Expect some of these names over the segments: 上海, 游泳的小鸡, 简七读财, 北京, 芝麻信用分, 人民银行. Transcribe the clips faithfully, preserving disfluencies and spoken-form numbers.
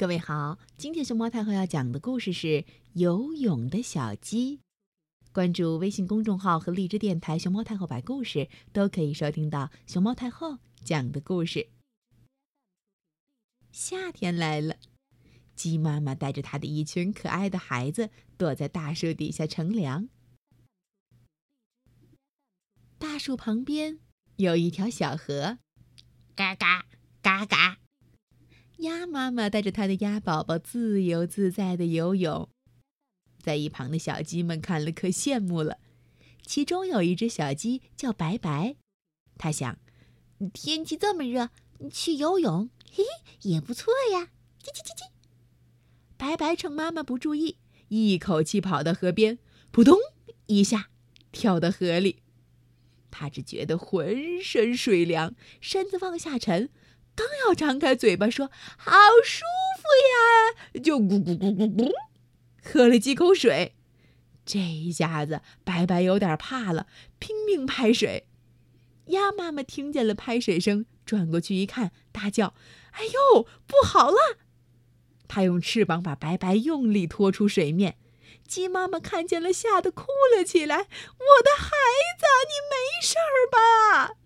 各位好，今天熊猫太后要讲的故事是游泳的小鸡。关注微信公众号和荔枝电台熊猫太后摆故事，都可以收听到熊猫太后讲的故事。夏天来了，鸡妈妈带着她的一群可爱的孩子躲在大树底下乘凉。大树旁边有一条小河，嘎嘎嘎嘎，鸭妈妈带着她的鸭宝宝自由自在地游泳。在一旁的小鸡们看了可羡慕了，其中有一只小鸡叫白白，它想，天气这么热，去游泳嘿嘿也不错呀。叽叽叽叽，白白趁妈妈不注意，一口气跑到河边，扑通一下跳到河里。他只觉得浑身水凉，身子往下沉，刚要张开嘴巴说好舒服呀，就咕咕咕咕咕喝了几口水。这一下子白白有点怕了，拼命拍水。鸭妈妈听见了拍水声，转过去一看，大叫，哎呦，不好了！她用翅膀把白白用力拖出水面。鸡妈妈看见了，吓得哭了起来，我的孩子，你没事儿吧？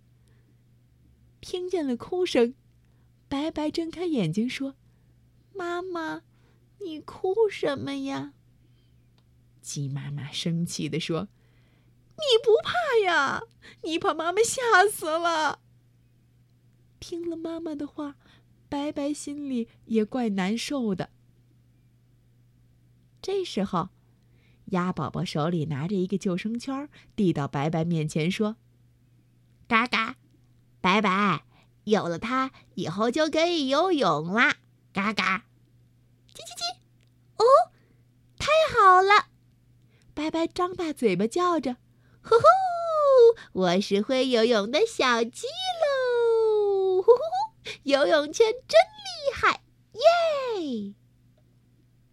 听见了哭声，白白睁开眼睛说，妈妈，你哭什么呀？鸡妈妈生气地说，你不怕呀，你把妈妈吓死了。听了妈妈的话，白白心里也怪难受的。这时候，鸭宝宝手里拿着一个救生圈，递到白白面前说，嘎嘎，白白，有了它以后就可以游泳啦，嘎嘎，叽叽叽，哦，太好了！白白张大嘴巴叫着，呼呼，我是会游泳的小鸡喽，呼呼呼，游泳圈真厉害，耶！